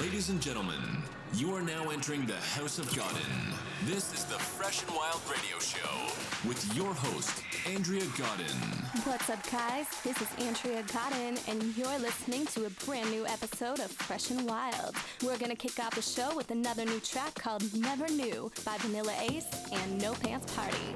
Ladies and gentlemen, you are now entering the House of Godin. This is the Fresh and Wild Radio Show with your host, Andrea Godin. What's up, guys? This is Andrea Godin, and you're listening to a brand new episode of Fresh and Wild. We're going to kick off the show with another new track called Never Knew by Vanilla Ace and No Pants Party.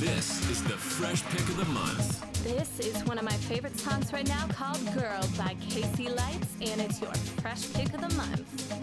This is the Fresh Pick of the Month. This is one of my favorite songs right now called Girl by KC Lights, and it's your Fresh Pick of the Month.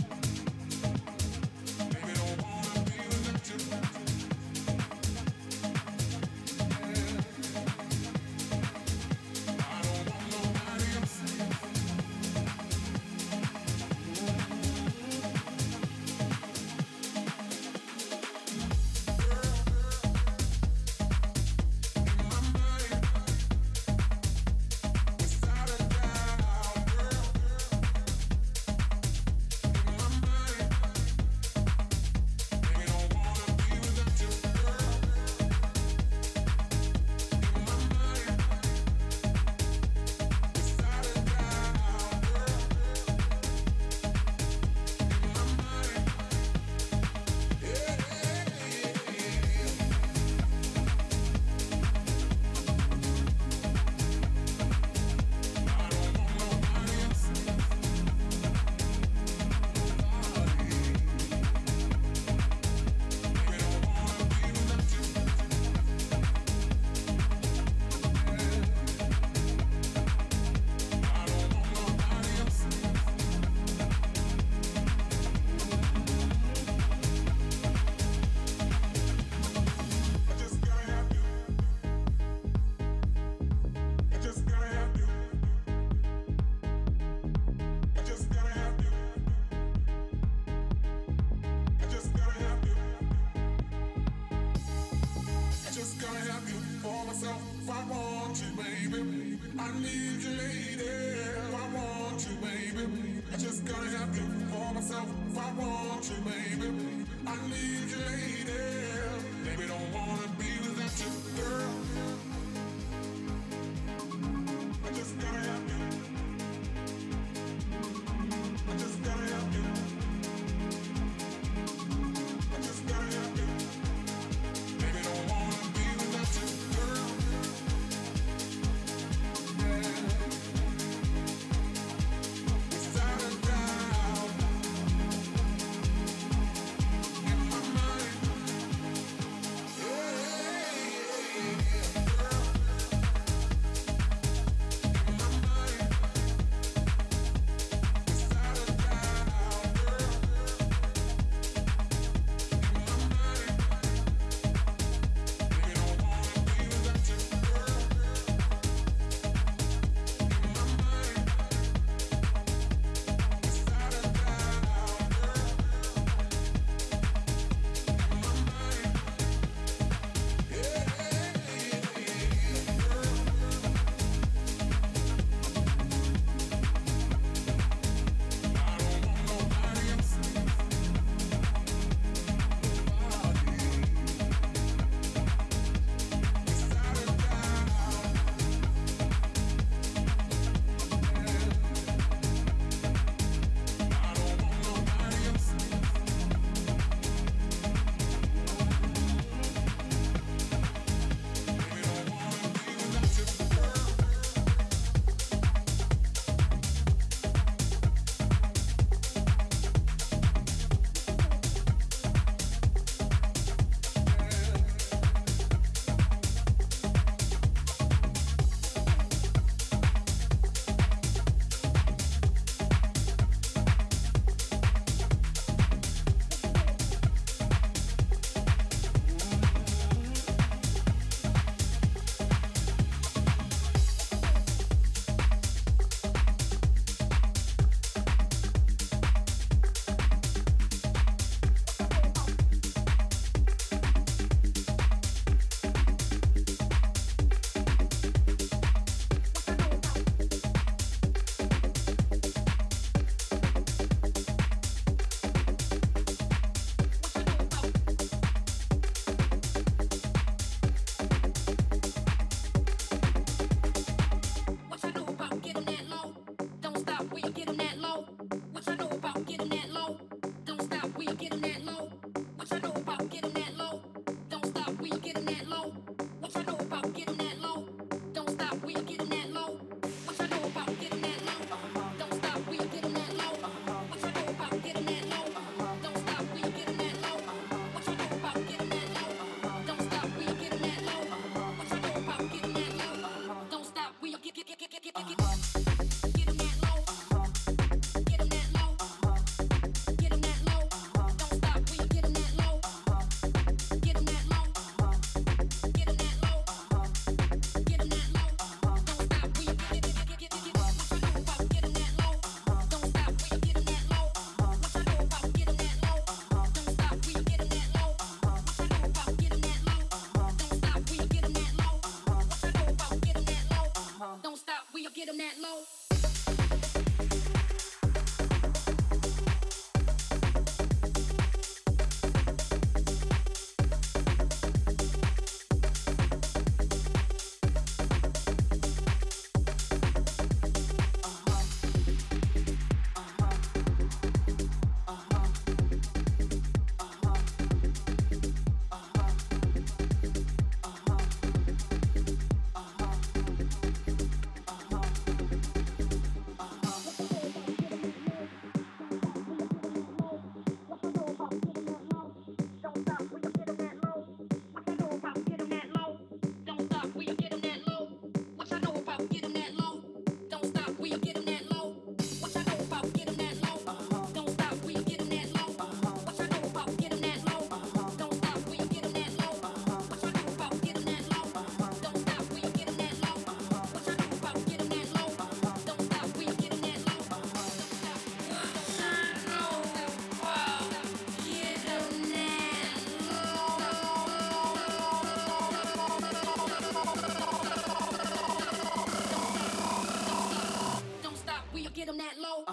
get them that low.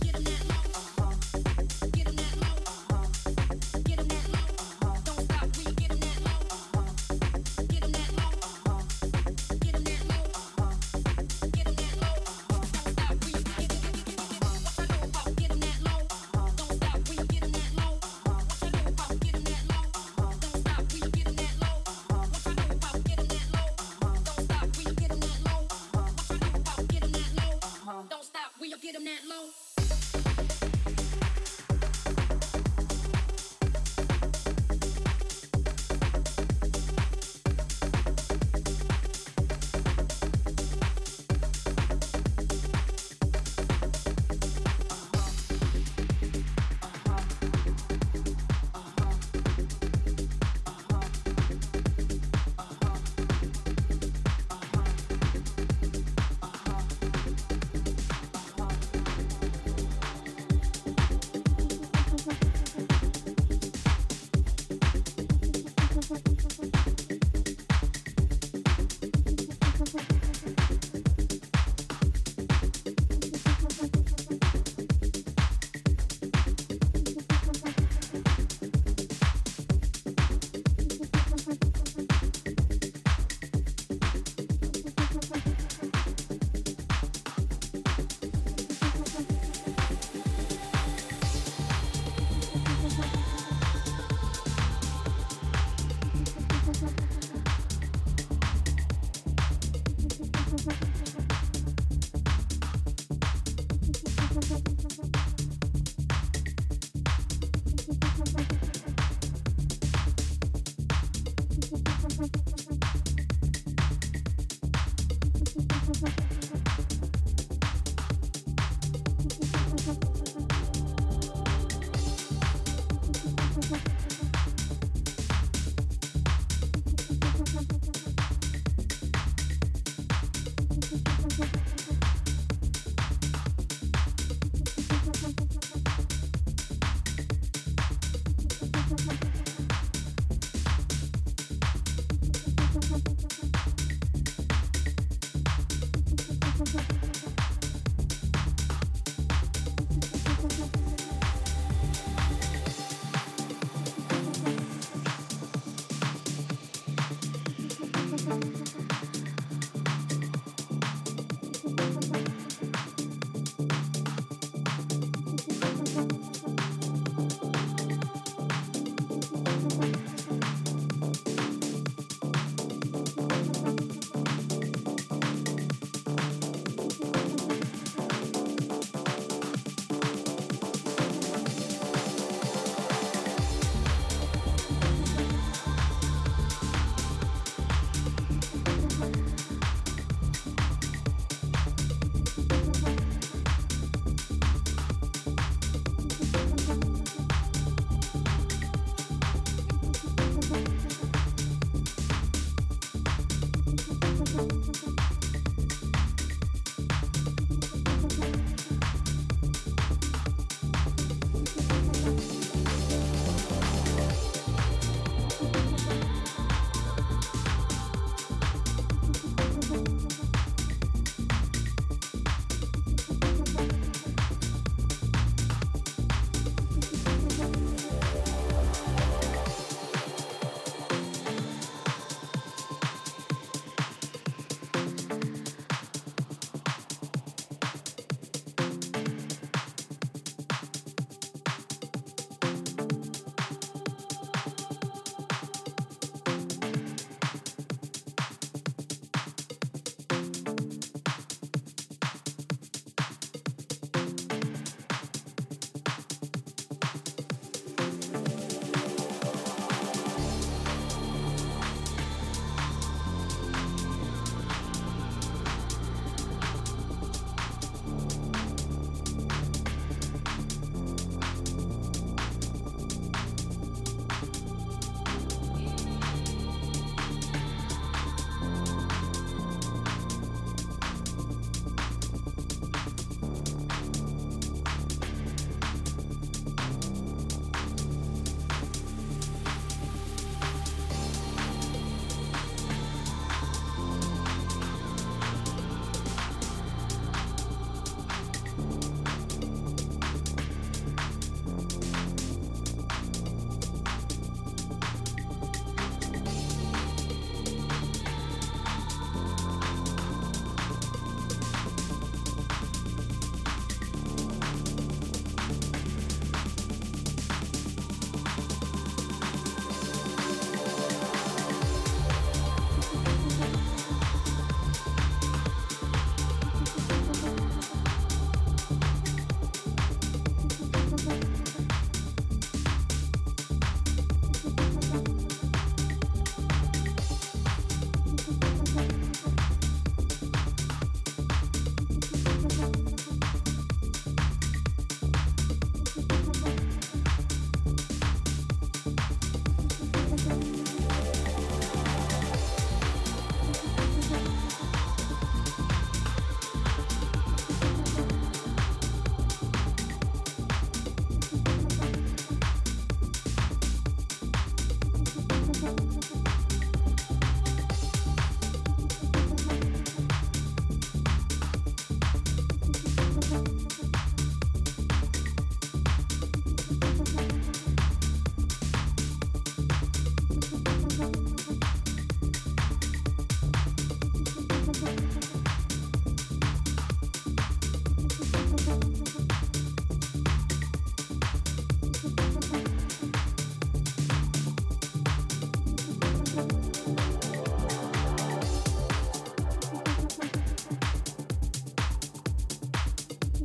Get them that low. Get them that low. Get them that low. Don't stop, we get them that low. Get them that low. Get them that low. Get them that low. Don't stop, we get them that low. What you know about? Get them that low. Don't stop, we get them that low. What you know about? Get them that low. Don't stop, we get them that low. What you know about? Get them that low. Don't stop, we get them that low. What you know about? Get them that low. Don't stop, we get them that low.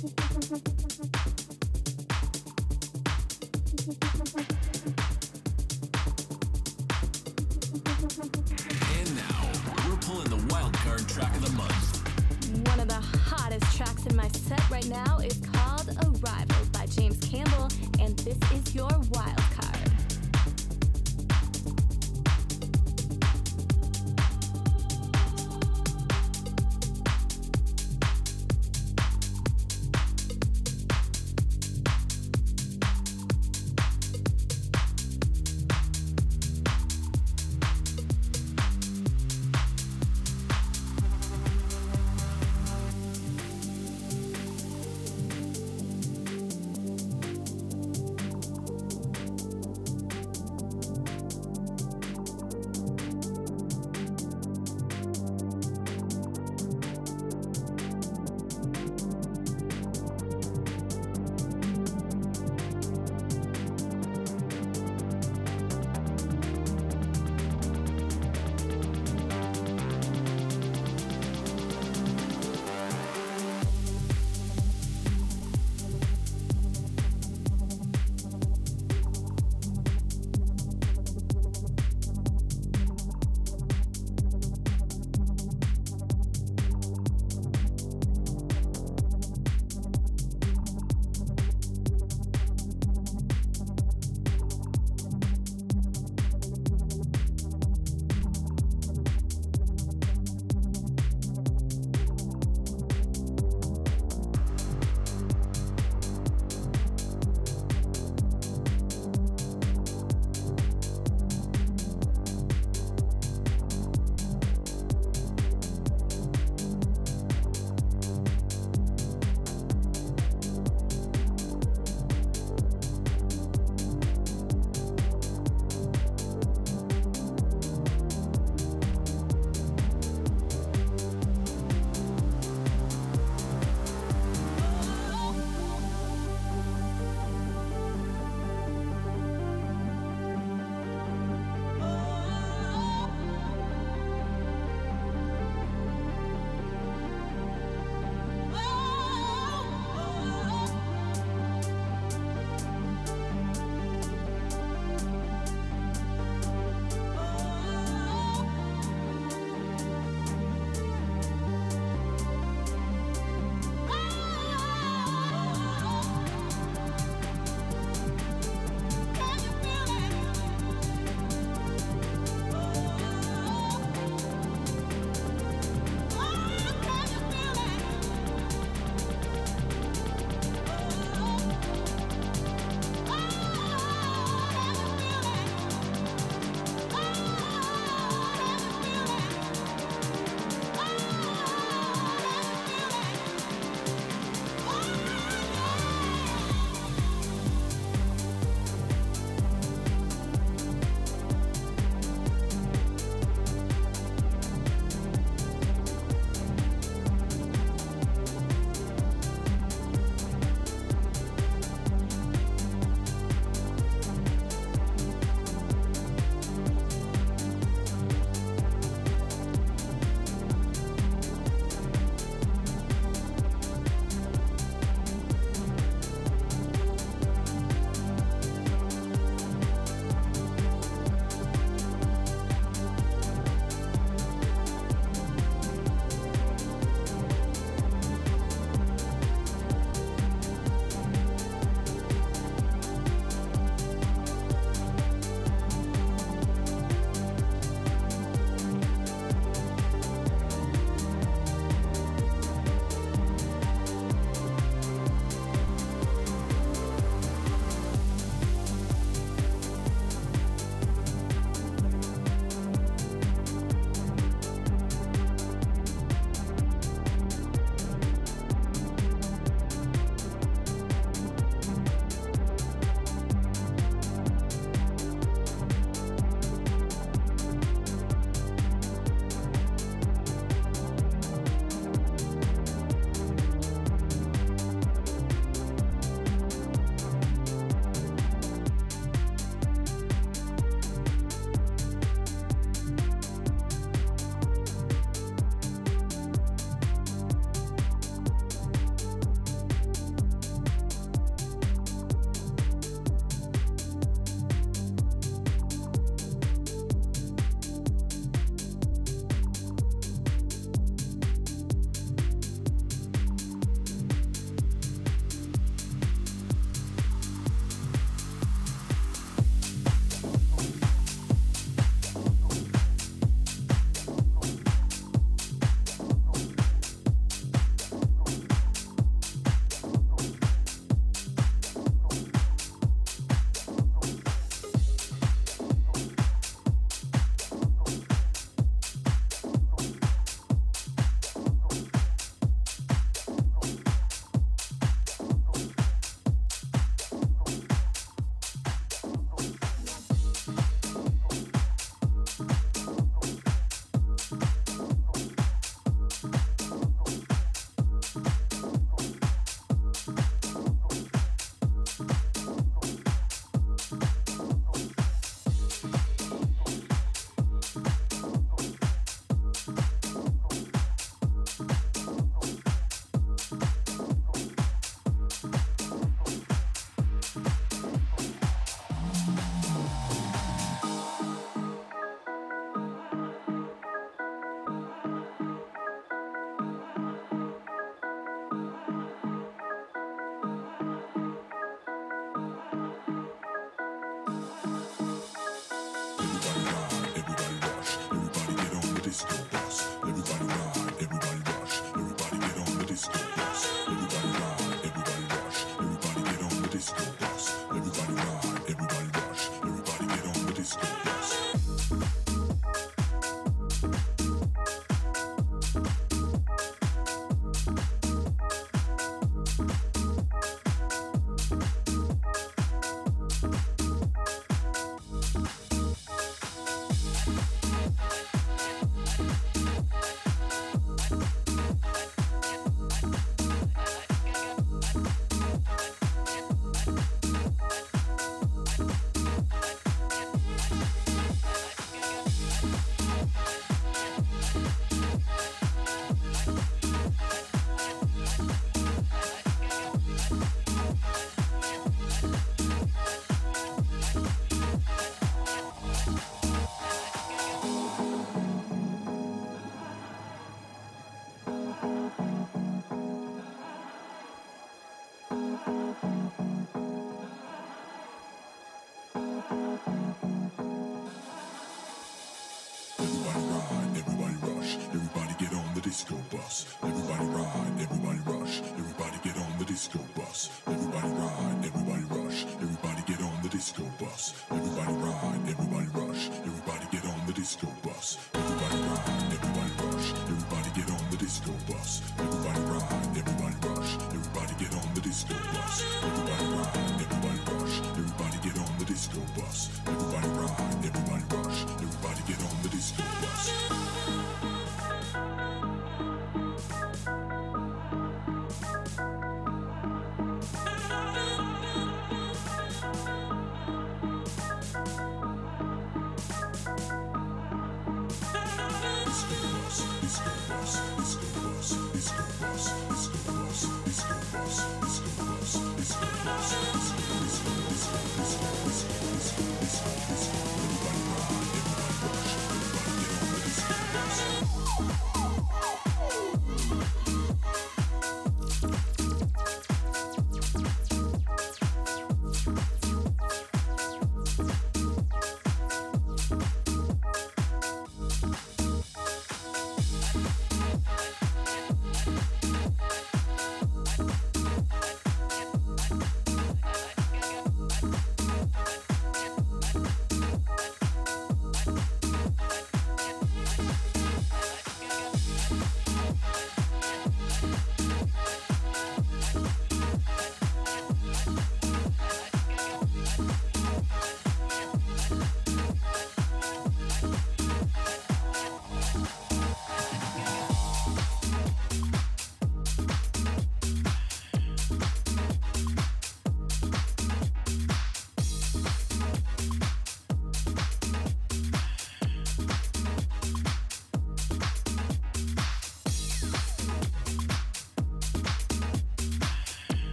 And now, we're pulling the wild card track of the month. One of the hottest tracks in my set right now is called Arrival by James Campbell, and this is your wild card.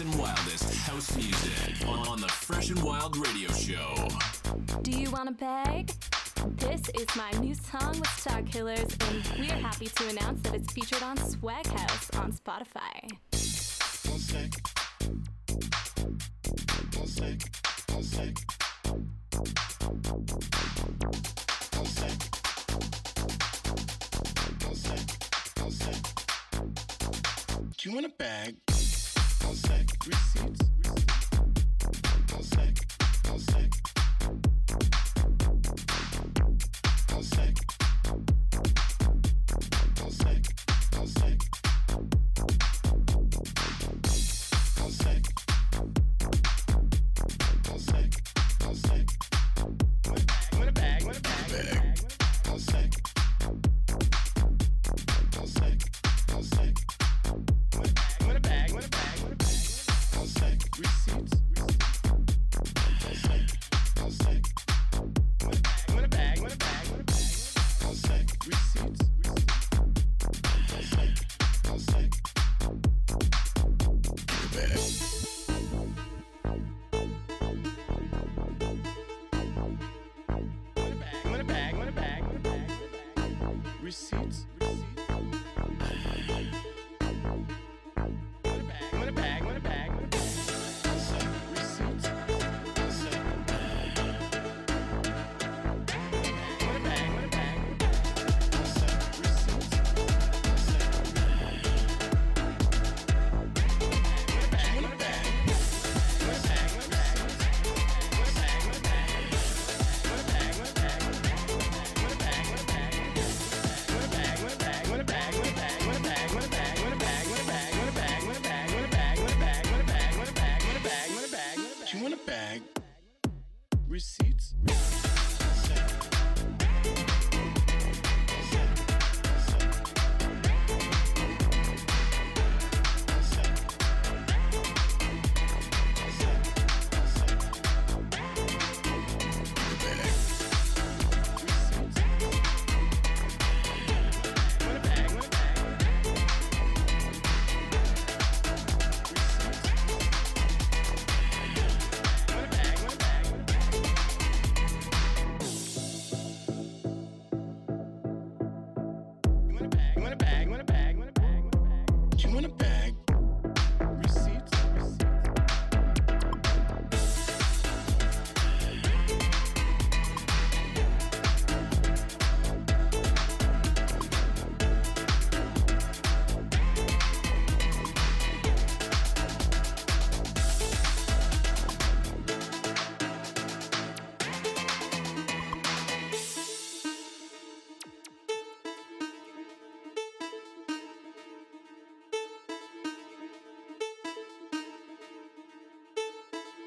And wildest house music on the Fresh and Wild radio show. Do you want a bag? This is my new song with Starkillers, and we're happy to announce that it's featured on Swag House on Spotify. Don't sec. Do you want a bag? Receipts. I'll say.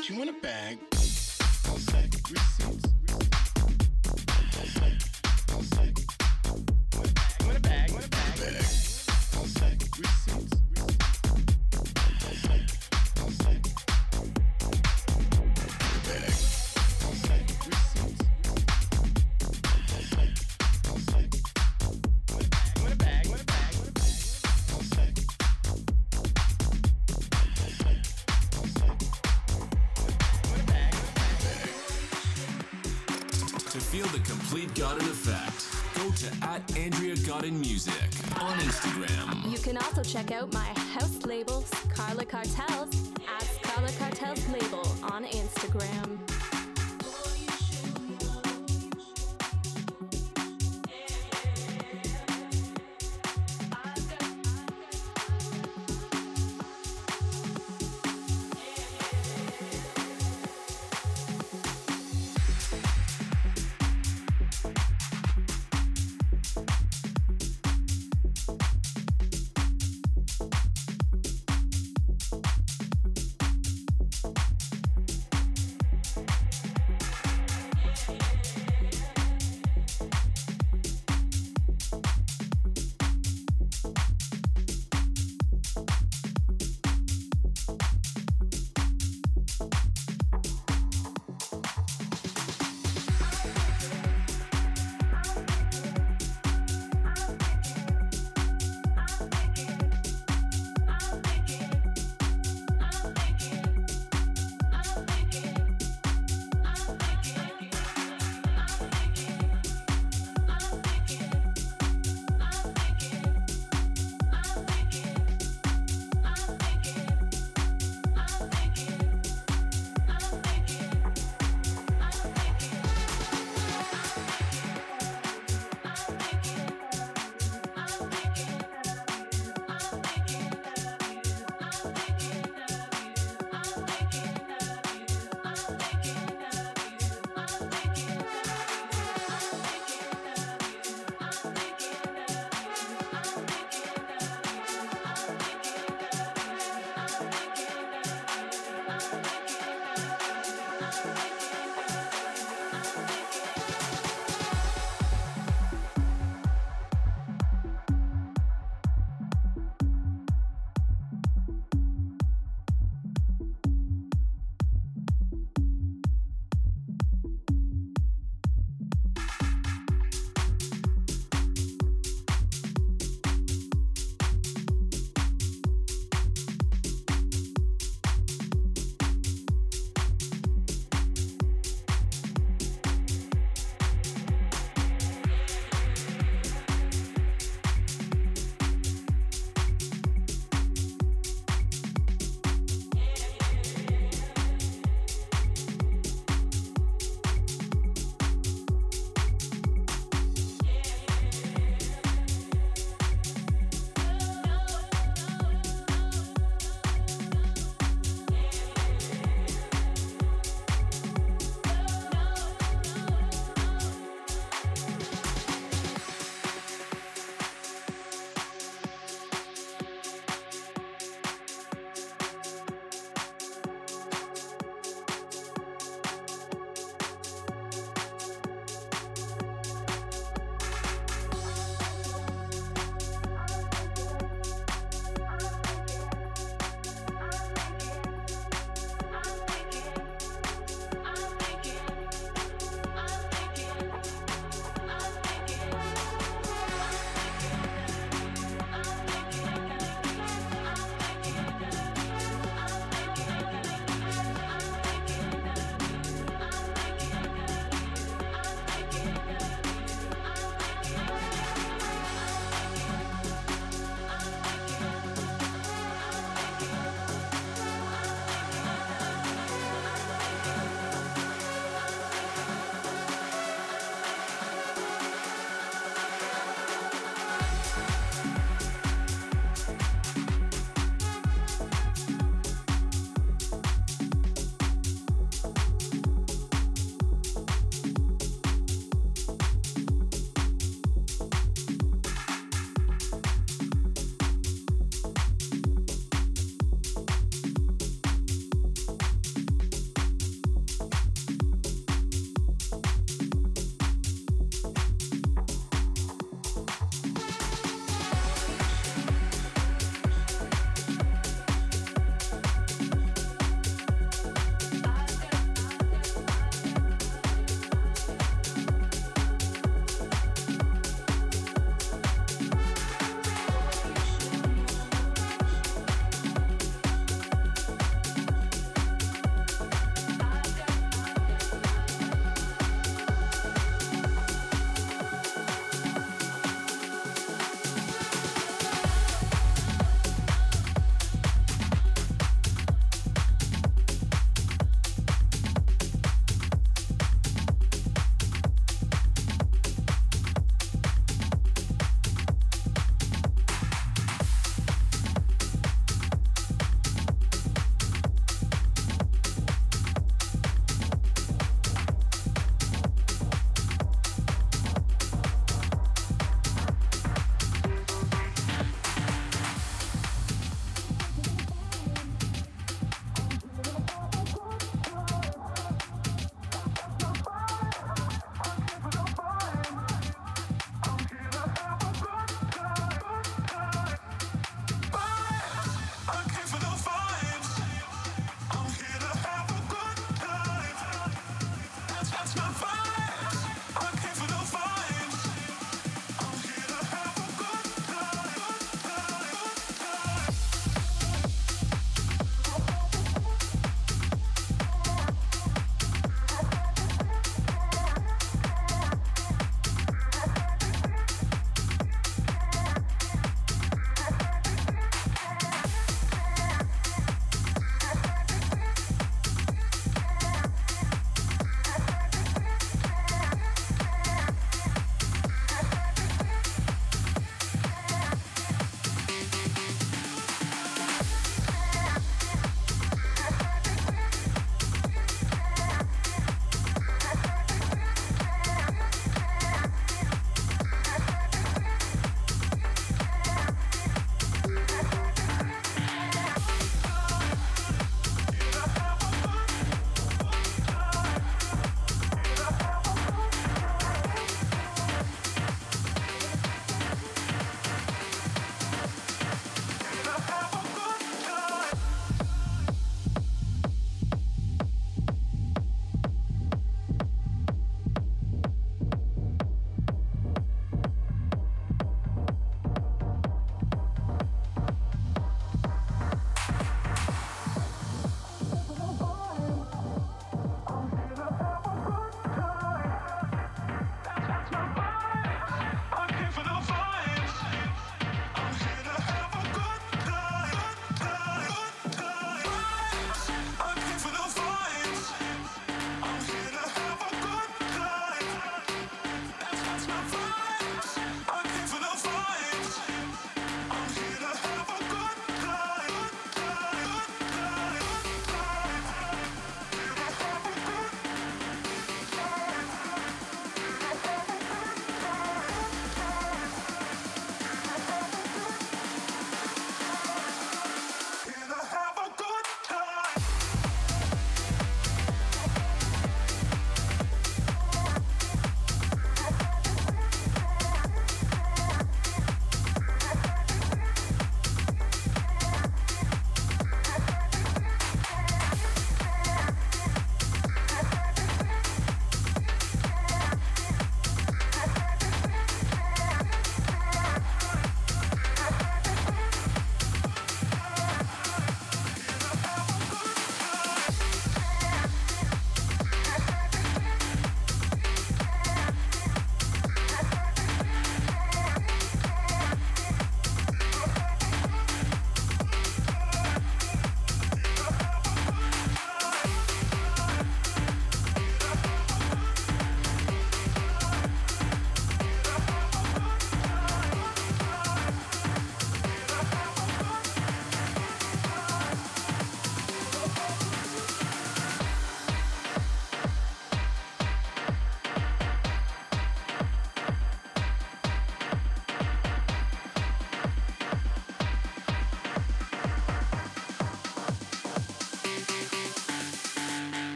Put you in a bag. Receipts. Andrea Godin Music on Instagram. You can also check out my house label, Carla Cartels, at Carla Cartels Label on Instagram.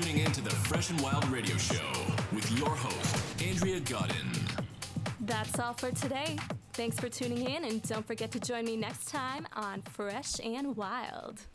tuning in to the Fresh and Wild Radio Show with your host, Andrea Godin. That's all for today. Thanks for tuning in, and don't forget to join me next time on Fresh and Wild.